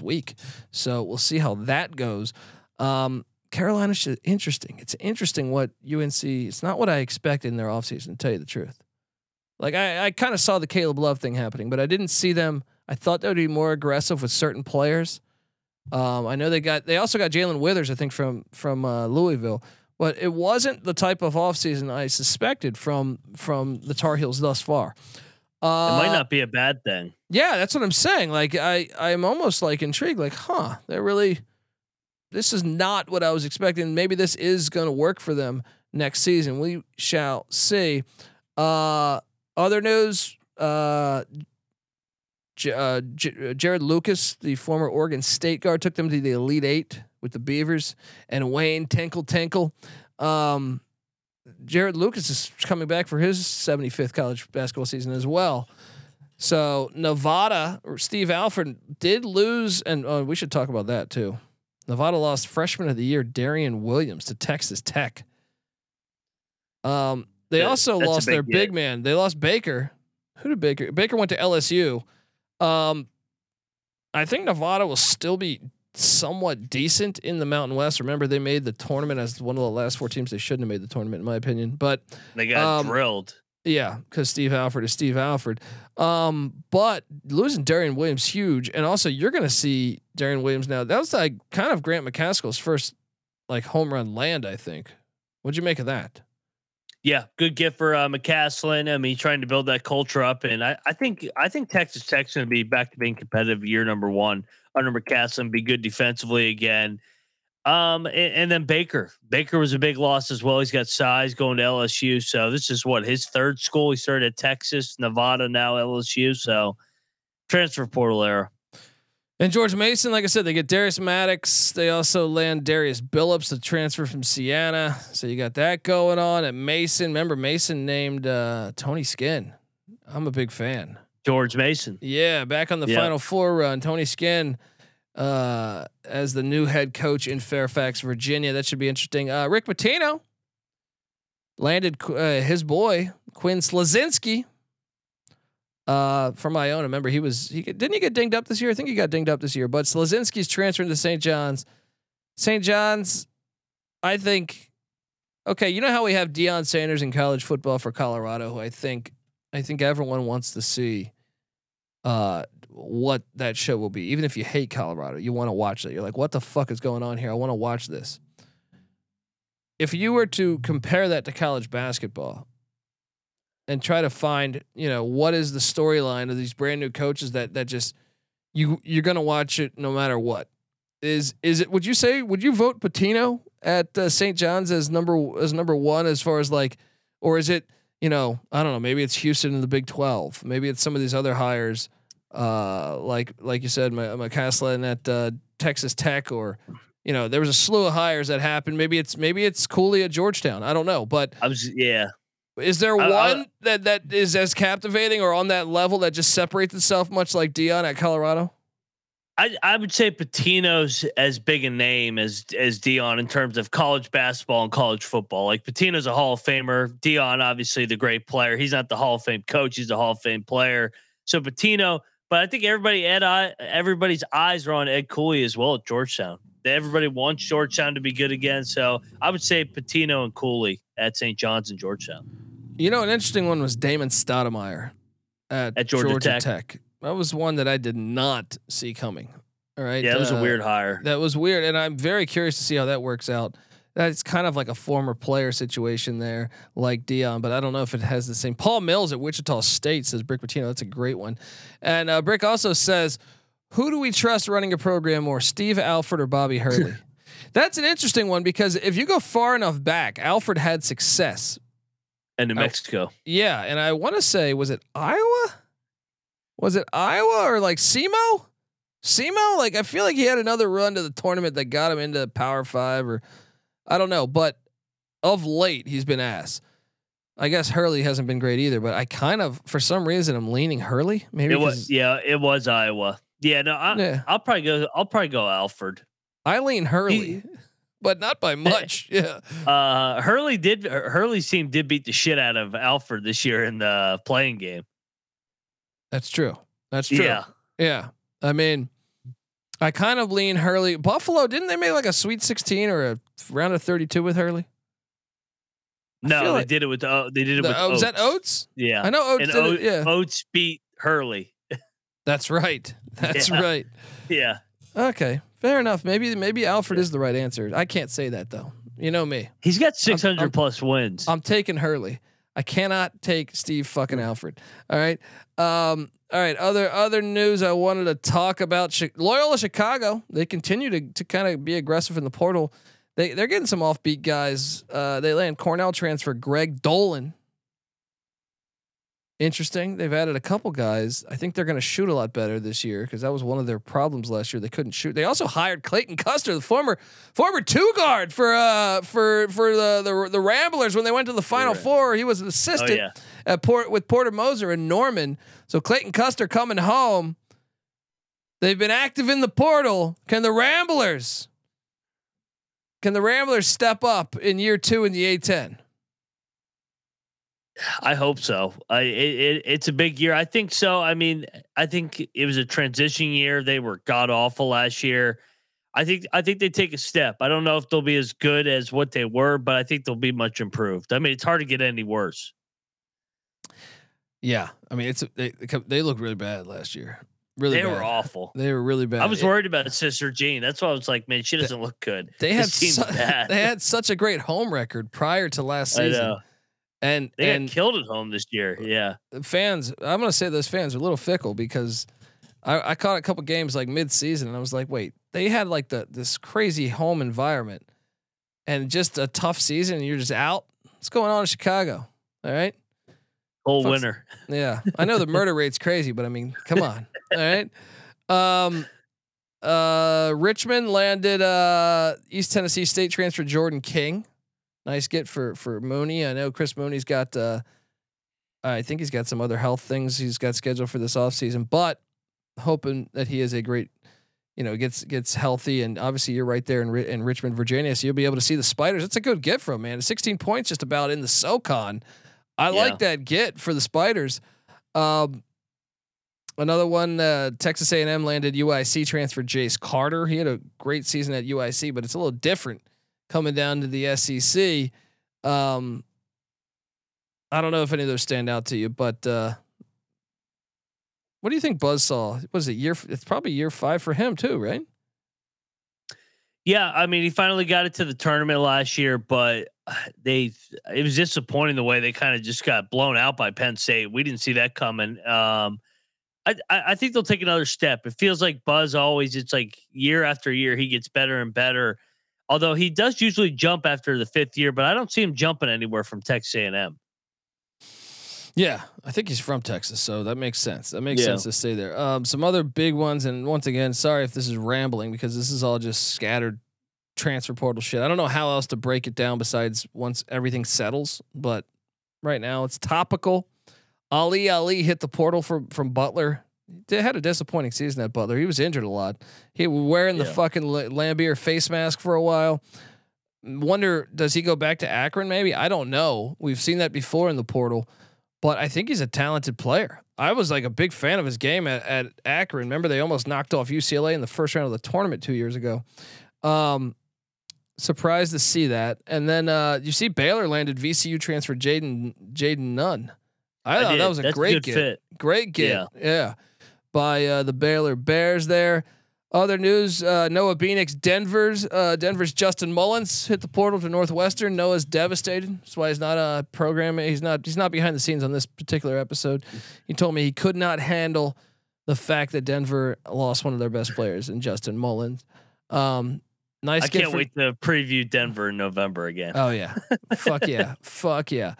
week. So we'll see how that goes. Carolina's interesting. It's interesting what UNC. It's not what I expected in their offseason, to tell you the truth. Like I kind of saw the Caleb Love thing happening, but I didn't see them. I thought they would be more aggressive with certain players. I know they also got Jalen Withers, I think from Louisville, but it wasn't the type of offseason I suspected from the Tar Heels thus far. It might not be a bad thing. Yeah. That's what I'm saying. Like I'm almost like intrigued, like, this is not what I was expecting. Maybe this is going to work for them next season. We shall see. Other news, Jared Lucas, the former Oregon State guard, took them to the Elite Eight with the Beavers, and Wayne Tinkle. Jared Lucas is coming back for his 75th college basketball season as well. So Nevada, or Steve Alford, did lose, and we should talk about that too. Nevada lost freshman of the year Darian Williams to Texas Tech. They also lost their big man. They lost Baker. Who did Baker? Baker went to LSU. I think Nevada will still be somewhat decent in the Mountain West. Remember, they made the tournament as one of the last 4 teams. They shouldn't have made the tournament, in my opinion, but they got drilled. Yeah. Cause Steve Alford is Steve Alford. But losing Darian Williams, huge. And also you're going to see Darian Williams now. That was like kind of Grant McCaskill's first like home run land, I think. What'd you make of that? Yeah, good gift for McCaslin. I mean, trying to build that culture up, and I think Texas Tech's going to be back to being competitive year number 1 under McCaslin. Be good defensively again, and then Baker. Baker was a big loss as well. He's got size going to LSU, so this is what his third school. He started at Texas, Nevada, now LSU. So transfer portal era. And George Mason, like I said, they get Darius Maddox. They also land Darius Billups, the transfer from Siena. So you got that going on at Mason. Remember, Mason named Tony Skinn. I'm a big fan. George Mason. Yeah, back on the Final Four run. Tony Skinn as the new head coach in Fairfax, Virginia. That should be interesting. Rick Pitino landed his boy, Quinn Slazinski. from Iona. Remember, he get dinged up this year? I think he got dinged up this year. But Slezinski's transferring to St. John's. St. John's, I think. Okay, you know how we have Deion Sanders in college football for Colorado, who I think everyone wants to see what that show will be. Even if you hate Colorado, you want to watch it. You're like, what the fuck is going on here? I want to watch this. If you were to compare that to college basketball and try to find, you know, what is the storyline of these brand new coaches that just you're going to watch it no matter what. Is it, would you vote Pitino at St. John's as number one, as far as like, or is it, you know, I don't know, maybe it's Houston in the Big 12. Maybe it's some of these other hires like you said, McCaslin at Texas Tech, or, you know, there was a slew of hires that happened. Maybe it's Cooley at Georgetown. I don't know, but is there one that is as captivating or on that level that just separates itself much like Deion at Colorado? I would say Pitino's as big a name as Deion in terms of college basketball and college football. Like, Pitino's a Hall of Famer. Deion, obviously the great player. He's not the Hall of Fame coach. He's the Hall of Fame player. So Pitino, but I think everybody's eyes are on Ed Cooley as well at Georgetown. Everybody wants Georgetown to be good again. So I would say Pitino and Cooley at St. John's and Georgetown. You know, an interesting one was Damon Stoudemire at Georgia Tech. That was one that I did not see coming. All right. Yeah, it was a weird hire. That was weird. And I'm very curious to see how that works out. That's kind of like a former player situation there, like Deion, but I don't know if it has the same. Paul Mills at Wichita State says Brick Pitino. That's a great one. And Brick also says, who do we trust running a program more, Steve Alford or Bobby Hurley? That's an interesting one, because if you go far enough back, Alford had success. And New Mexico. Yeah. And I want to say, was it Iowa? Was it Iowa or like SEMO? SEMO? Like, I feel like he had another run to the tournament that got him into Power Five, or I don't know. But of late, he's been ass. I guess Hurley hasn't been great either. But I kind of, for some reason, I'm leaning Hurley. Maybe it was. Yeah, it was Iowa. Yeah, no, I'll probably go Alford. I lean Hurley, but not by much. Yeah. Hurley's team did beat the shit out of Alford this year in the playing game. That's true. Yeah. I mean, I kind of lean Hurley. Buffalo, didn't they make like a Sweet 16 or a round of 32 with Hurley? No, they did it with Oates. Was that Oates? Yeah, I know Oates. Oates beat Hurley. That's right. That's right. Yeah. Okay, fair enough. Maybe Alford is the right answer. I can't say that though. You know me. He's got 600 plus wins. I'm taking Hurley. I cannot take Steve fucking Alford. All right. All right. Other news I wanted to talk about. Loyola Chicago. They continue to kind of be aggressive in the portal. They're getting some offbeat guys. They land Cornell transfer Greg Dolan. Interesting. They've added a couple guys. I think they're going to shoot a lot better this year, because that was one of their problems last year. They couldn't shoot. They also hired Clayton Custer, the former two guard for the Ramblers when they went to the Final Four. He was an assistant at with Porter Moser and Norman. So Clayton Custer coming home. They've been active in the portal. Can the Ramblers step up in year two in the A-10? I hope so. It's a big year. I think so. I mean, I think it was a transition year. They were god awful last year. I think they take a step. I don't know if they'll be as good as what they were, but I think they'll be much improved. I mean, it's hard to get any worse. Yeah, I mean, they look really bad last year. They were awful. They were really bad. I was worried about Sister Jean. That's why I was like, man, she doesn't look good. They had such a great home record prior to last season. I know. And they got killed at home this year. Yeah, fans. I'm gonna say those fans are a little fickle, because I caught a couple games like mid-season and I was like, wait, they had like this crazy home environment and just a tough season, and you're just out. What's going on in Chicago? All right, whole winter. Yeah, I know the murder rate's crazy, but I mean, come on. All right. Richmond landed East Tennessee State transfer Jordan King. Nice get for Mooney. I know Chris Mooney's got, I think he's got some other health things he's got scheduled for this offseason, but hoping that he is a great, you know, gets healthy. And obviously you're right there in Richmond, Virginia, so you'll be able to see the Spiders. That's a good get from, man. 16 points just about in the SoCon. I like that get for the Spiders. Another one, Texas A&M landed UIC transfer Jace Carter. He had a great season at UIC, but it's a little different coming down to the SEC. I don't know if any of those stand out to you, but what do you think Buzzsaw was? It year? It's probably year 5 for him too, right? Yeah, I mean, he finally got it to the tournament last year, but it was disappointing the way they kind of just got blown out by Penn State. We didn't see that coming. I think they'll take another step. It feels like Buzz always, it's like year after year, he gets better and better. Although he does usually jump after the 5th year, but I don't see him jumping anywhere from Texas A&M. Yeah, I think he's from Texas, so that makes sense. That makes sense to stay there. Some other big ones, and once again, sorry if this is rambling because this is all just scattered transfer portal shit. I don't know how else to break it down besides once everything settles, but right now it's topical. Ali hit the portal from Butler. They had a disappointing season at Butler. He was injured a lot. He was wearing the fucking Lambeer face mask for a while. Wonder, does he go back to Akron maybe? I don't know. We've seen that before in the portal. But I think he's a talented player. I was like a big fan of his game at Akron. Remember, they almost knocked off UCLA in the first round of the tournament 2 years ago. Surprised to see that. And then you see Baylor landed VCU transfer Jaden Nunn. I thought that was a great get. Great get. Yeah. By the Baylor Bears there. Other news, Noah Beanick's Denver's Justin Mullins hit the portal to Northwestern. Noah's devastated. That's why he's not a programmer. He's not behind the scenes on this particular episode. He told me he could not handle the fact that Denver lost one of their best players in Justin Mullins. Nice. I can't wait to preview Denver in November again. Oh yeah. Fuck yeah. Fuck yeah.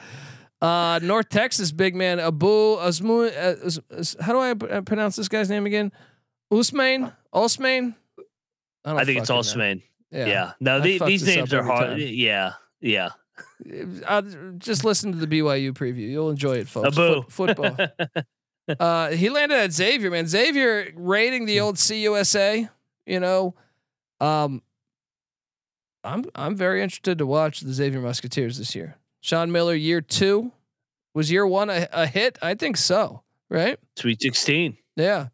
North Texas big man Abu Azmu. How do I pronounce this guy's name again? Osman. I think it's Osman. Yeah. No, these names are hard. Time. Yeah. Just listen to the BYU preview. You'll enjoy it, folks. Football. He landed at Xavier, man. Xavier raiding the old CUSA. You know, I'm very interested to watch the Xavier Musketeers this year. Sean Miller, year 2, was year 1 a hit? I think so. Right? Sweet 16. Yeah.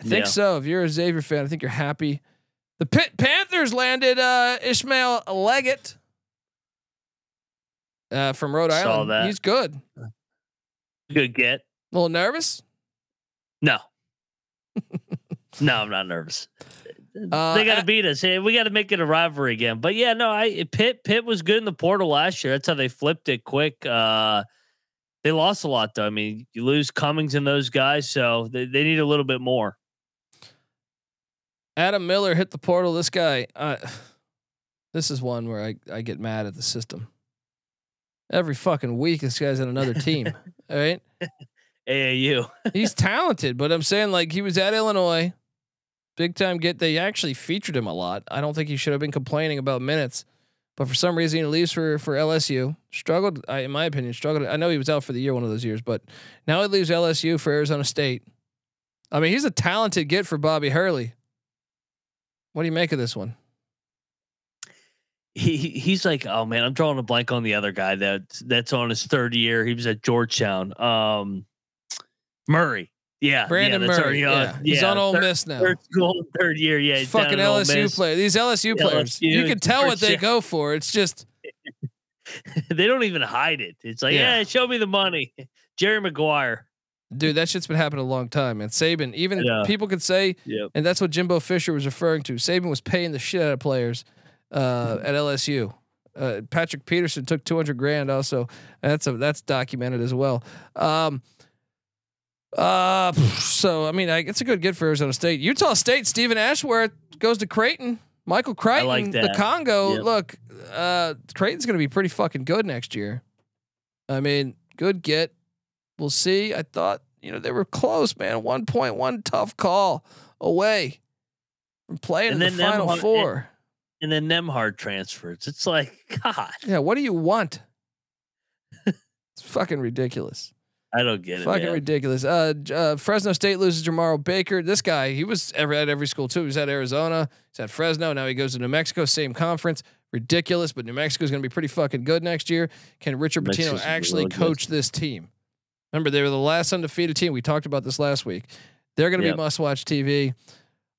I think so. If you're a Xavier fan, I think you're happy. The Panthers landed Ishmael Leggett from Rhode Island. That. He's good. Good get. A little nervous? No. No, I'm not nervous. They got to beat us. Hey, we got to make it a rivalry again. But yeah, no, Pitt was good in the portal last year. That's how they flipped it quick. They lost a lot though. I mean, you lose Cummings and those guys, so they need a little bit more. Adam Miller hit the portal. This guy, this is one where I get mad at the system. Every fucking week, this guy's on another team. All right, AAU. He's talented, but I'm saying like he was at Illinois, big time get. They actually featured him a lot. I don't think he should have been complaining about minutes, but for some reason he leaves for LSU. Struggled, in my opinion. Struggled. I know he was out for the year one of those years, but now he leaves LSU for Arizona State. I mean, he's a talented get for Bobby Hurley. What do you make of this one? He's like, oh man, I'm drawing a blank on the other guy that's on his 3rd year. He was at Georgetown. Murray, Brandon Murray. He's on Ole Miss now. Third year, yeah. Fucking LSU player. These LSU players, you can tell what they go for. It's just they don't even hide it. It's like, yeah, show me the money, Jerry Maguire. Dude, that shit's been happening a long time, man. Saban, even people could say, and that's what Jimbo Fisher was referring to. Saban was paying the shit out of players at LSU. Patrick Peterson took $200,000. Also, that's documented as well. So I mean, it's a good get for Arizona State. Utah State, Stephen Ashworth goes to Creighton. Michael Creighton, like the Congo. Yep. Look, Creighton's going to be pretty fucking good next year. I mean, good get. We'll see. I thought, they were close, man. 1.1 tough call away from playing in the Final Four. And then Nemhard transfers. It's like, God. Yeah, what do you want? It's fucking ridiculous. I don't get it. Fucking ridiculous. Fresno State loses Jamaro Baker. This guy, he was at every school too. He was at Arizona. He's at Fresno. Now he goes to New Mexico. Same conference. Ridiculous, but New Mexico is going to be pretty fucking good next year. Can Richard Pitino actually coach this team? Remember, they were the last undefeated team. We talked about this last week. They're going to be must-watch TV.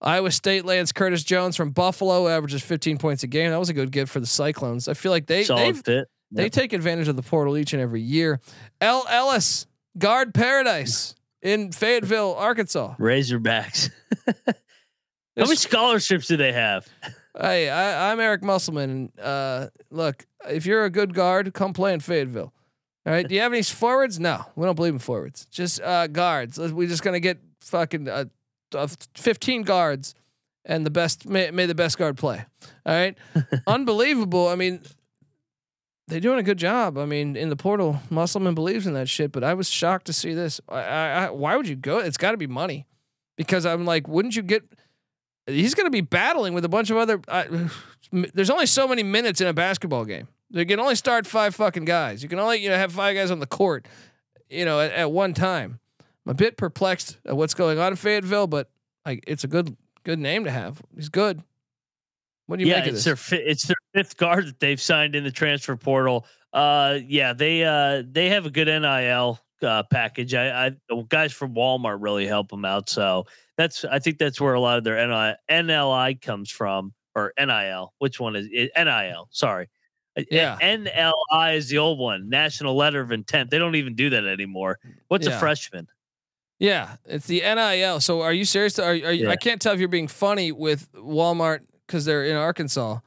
Iowa State lands Curtis Jones from Buffalo, averages 15 points a game. That was a good get for the Cyclones. I feel like they take advantage of the portal each and every year. L. Ellis, guard paradise in Fayetteville, Arkansas. Razorbacks. How many scholarships do they have? Hey, I'm Eric Musselman. Look, if you're a good guard, come play in Fayetteville. All right. Do you have any forwards? No, we don't believe in forwards. Just guards. We're just gonna get fucking 15 guards, and the best may the best guard play. All right. Unbelievable. I mean, they're doing a good job. I mean, in the portal, Musselman believes in that shit. But I was shocked to see this. Why would you go? It's got to be money, because I'm like, wouldn't you get? He's going to be battling with a bunch of other. There's only so many minutes in a basketball game. They can only start five fucking guys. You can only have five guys on the court, at one time. I'm a bit perplexed at what's going on in Fayetteville, but it's a good name to have. He's good. What do you make of this? It's their fifth guard that they've signed in the transfer portal. They have a good NIL package. Guys from Walmart really help them out. So. I think that's where a lot of their NLI comes from, or NIL. Which one is it? NIL? Sorry. Yeah. NLI is the old one, National Letter of Intent. They don't even do that anymore. What's a freshman? Yeah, it's the NIL. So are you serious? Are you, I can't tell if you're being funny with Walmart because they're in Arkansas.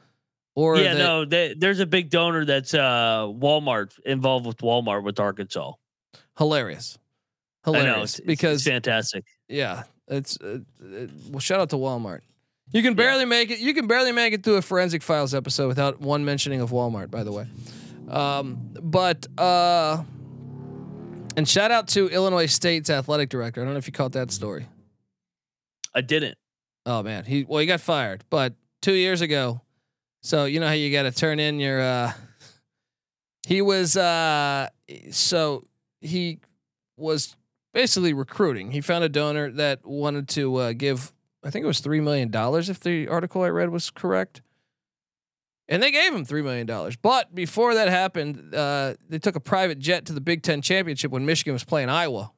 Or there's a big donor that's Walmart involved with Walmart with Arkansas. Hilarious. I know, because it's fantastic. Yeah. Well, shout out to Walmart. You can barely make it. You can barely make it through a Forensic Files episode without one mentioning of Walmart, by the way. And shout out to Illinois State's athletic director. I don't know if you caught that story. I didn't. Oh man. He got fired, but 2 years ago. So you know how you got to turn in your, he was basically recruiting. He found a donor that wanted to give, I think it was $3 million. If the article I read was correct. And they gave him $3 million. But before that happened, they took a private jet to the Big Ten championship when Michigan was playing Iowa.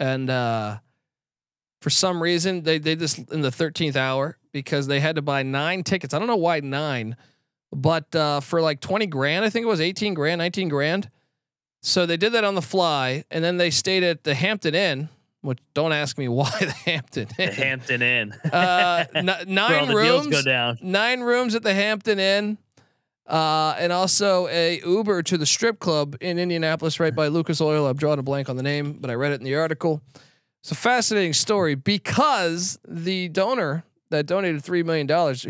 And for some reason they did this in the 13th hour because they had to buy 9 tickets. I don't know why 9, but for like 20 grand, I think it was 18 grand, 19 grand. So they did that on the fly, and then they stayed at the Hampton Inn. Which, don't ask me why the Hampton Inn. The Hampton Inn. 9 rooms. Go down. 9 rooms at the Hampton Inn, and also a Uber to the strip club in Indianapolis, right by Lucas Oil. I'm drawing a blank on the name, but I read it in the article. It's a fascinating story because the donor that donated $3 million,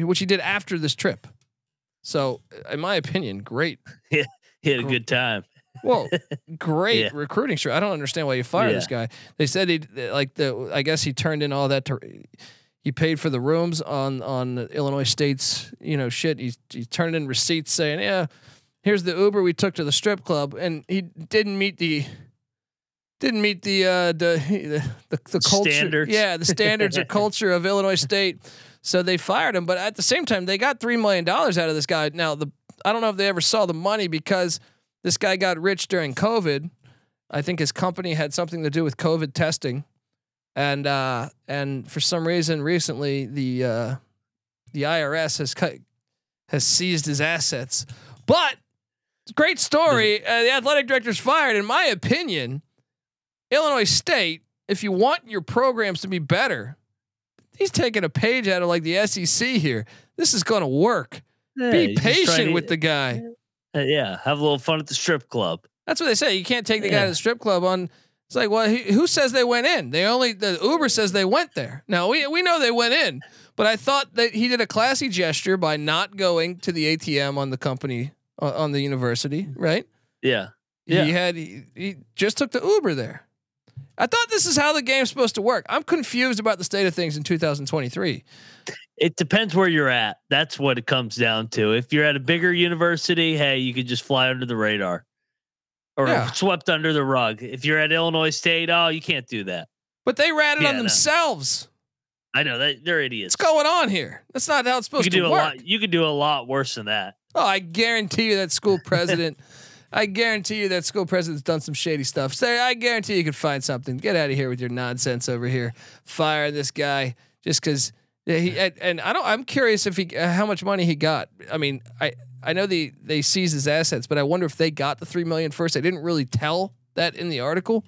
which he did after this trip. So, in my opinion, great. Yeah, he had a good time. Well, great recruiting. Sure. I don't understand why you fired this guy. They said I guess he turned in all that he paid for the rooms on Illinois State's, shit. He turned in receipts saying, here's the Uber we took to the strip club. And he didn't meet the culture. Standards. Yeah. The standards or culture of Illinois State. So they fired him. But at the same time, they got $3 million out of this guy. Now I don't know if they ever saw the money because this guy got rich during COVID. I think his company had something to do with COVID testing, and for some reason recently the IRS has seized his assets. But it's a great story. The athletic director's fired. In my opinion, Illinois State, if you want your programs to be better, he's taking a page out of like the SEC here. This is going to work. Be patient with the guy. Yeah, have a little fun at the strip club. That's what they say. You can't take the guy to the strip club on. It's like, well, who says they went in? The Uber says they went there. Now we know they went in, but I thought that he did a classy gesture by not going to the ATM on the company on the university, right? Yeah, yeah. He just took the Uber there. I thought this is how the game's supposed to work. I'm confused about the state of things in 2023. It depends where you're at. That's what it comes down to. If you're at a bigger university, hey, you could just fly under the radar or swept under the rug. If you're at Illinois State, oh, you can't do that. But they ratted on themselves. I know they're idiots. What's going on here? That's not how it's supposed to work. You could do a lot worse than that. Oh, I guarantee you that school president I guarantee you that school president's done some shady stuff. Say, I guarantee you could find something. Get out of here with your nonsense over here. Fire this guy just because he. And I don't. I'm curious if he how much money he got. I mean, I know they seized his assets, but I wonder if they got the $3 million first. They didn't really tell that in the article.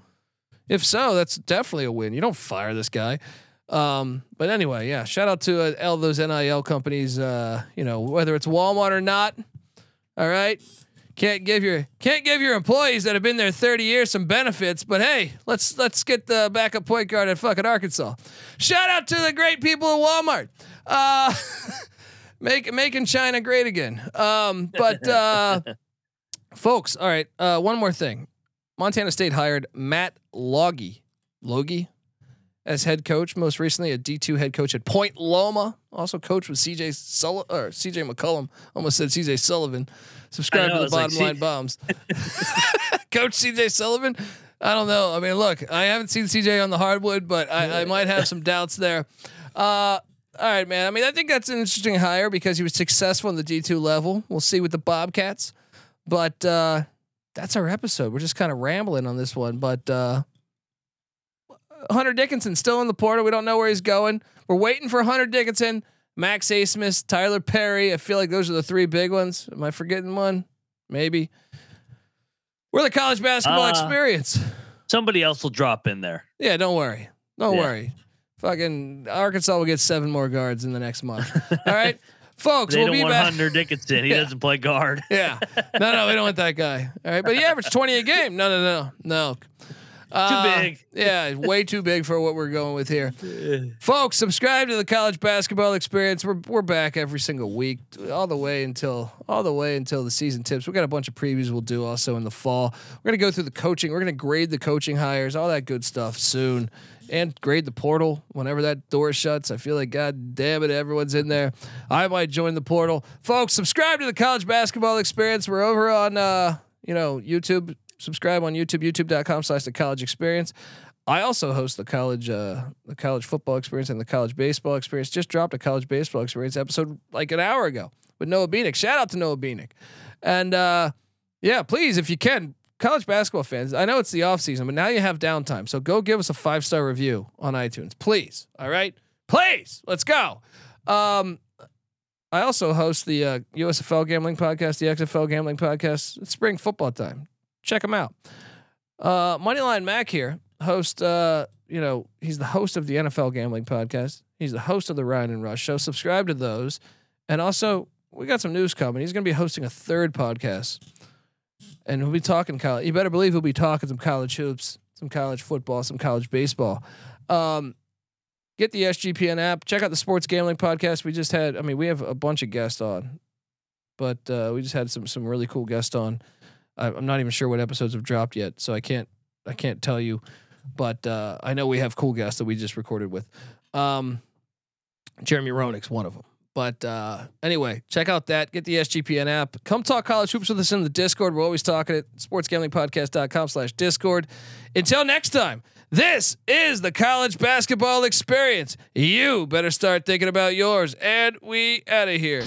If so, that's definitely a win. You don't fire this guy. But anyway, yeah. Shout out to all those NIL companies. You know, whether it's Walmart or not. All right. Can't give your employees that have been there 30 years some benefits, but hey, let's get the backup point guard at fucking Arkansas. Shout out to the great people at Walmart, making China great again. Folks, all right, one more thing. Montana State hired Matt Logie, as head coach. Most recently, a D2 head coach at Point Loma. Also coached with CJ McCollum. Almost said CJ Sullivan. Subscribe to the Bottom Line Bombs. Coach CJ Sullivan? I don't know. I mean, look, I haven't seen CJ on the hardwood, but I might have some doubts there. All right, man. I mean, I think that's an interesting hire because he was successful in the D2 level. We'll see with the Bobcats, but that's our episode. We're just kind of rambling on this one, but Hunter Dickinson still in the portal. We don't know where he's going. We're waiting for Hunter Dickinson, Max A. Smith, Tyler Perry. I feel like those are the three big ones. Am I forgetting one? Maybe. We're the college basketball experience. Somebody else will drop in there. Yeah, don't worry. Don't worry. Fucking Arkansas will get 7 more guards in the next month. All right, folks. We'll be back. Hunter Dickinson. He doesn't play guard. Yeah. No, we don't want that guy. All right, but he averaged 20 a game. No. Too big. Yeah, way too big for what we're going with here. Folks, subscribe to the College Basketball Experience. We're back every single week all the way until the season tips. We got a bunch of previews we'll do also in the fall. We're going to go through the coaching. We're going to grade the coaching hires, all that good stuff soon. And grade the portal whenever that door shuts. I feel like, God damn it, everyone's in there. I might join the portal. Folks, subscribe to the College Basketball Experience. We're over on YouTube. Subscribe on YouTube, youtube.com/thecollegeexperience. I also host the college football experience and the college baseball experience. Just dropped a college baseball experience episode like an hour ago with Noah Bienick. Shout out to Noah Bienick. And yeah, please, if you can, college basketball fans, I know it's the off season, but now you have downtime. So go give us a 5-star review on iTunes, please. All right, please, let's go. I also host the USFL gambling podcast, the XFL gambling podcast. It's spring football time. Check him out. Moneyline Mac here, host. He's the host of the NFL gambling podcast. He's the host of the Ryan and Rush show. Subscribe to those. And also we got some news coming. He's going to be hosting a third podcast and we'll be talking college. You better believe we'll be talking some college hoops, some college football, some college baseball. Get the SGPN app, check out the sports gambling podcast. We have a bunch of guests on, but we just had some really cool guests on. I'm not even sure what episodes have dropped yet, so I can't tell you, but I know we have cool guests that we just recorded with. Jeremy Roenick's one of them. But anyway, check out that. Get the SGPN app. Come talk college hoops with us in the Discord. We're always talking at sportsgamblingpodcast.com/Discord. Until next time, this is the College Basketball Experience. You better start thinking about yours, and we out of here.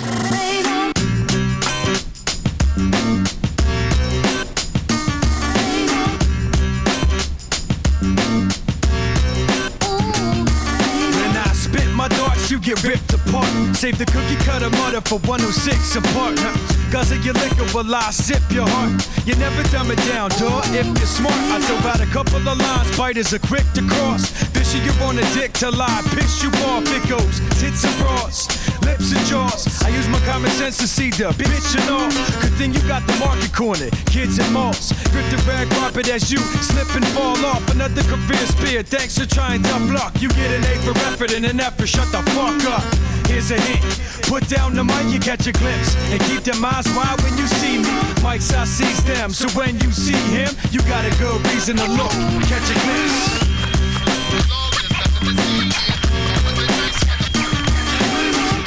You get ripped apart. Save the cookie cutter mother for 106 apart. Guzzle your liquor while I sip your heart. You never dumb it down, dog. If you're smart, I throw out a couple of lines. Biters are quick to cross. This year you're on a dick till I piss you off. It goes tits and bras, lips and jaws. I use my common sense to see the bitch and all. Good thing you got the market corner, kids and malls. Grip the red carpet as you slip and fall off. Another career spear, thanks for trying tough luck. You get an A for effort and an F for shut the fuck up. Here's a hint, put down the mic, you catch a glimpse, and keep them eyes wide when you see me. Mics, I seize them, so when you see him, you got a good reason to look, catch a glimpse.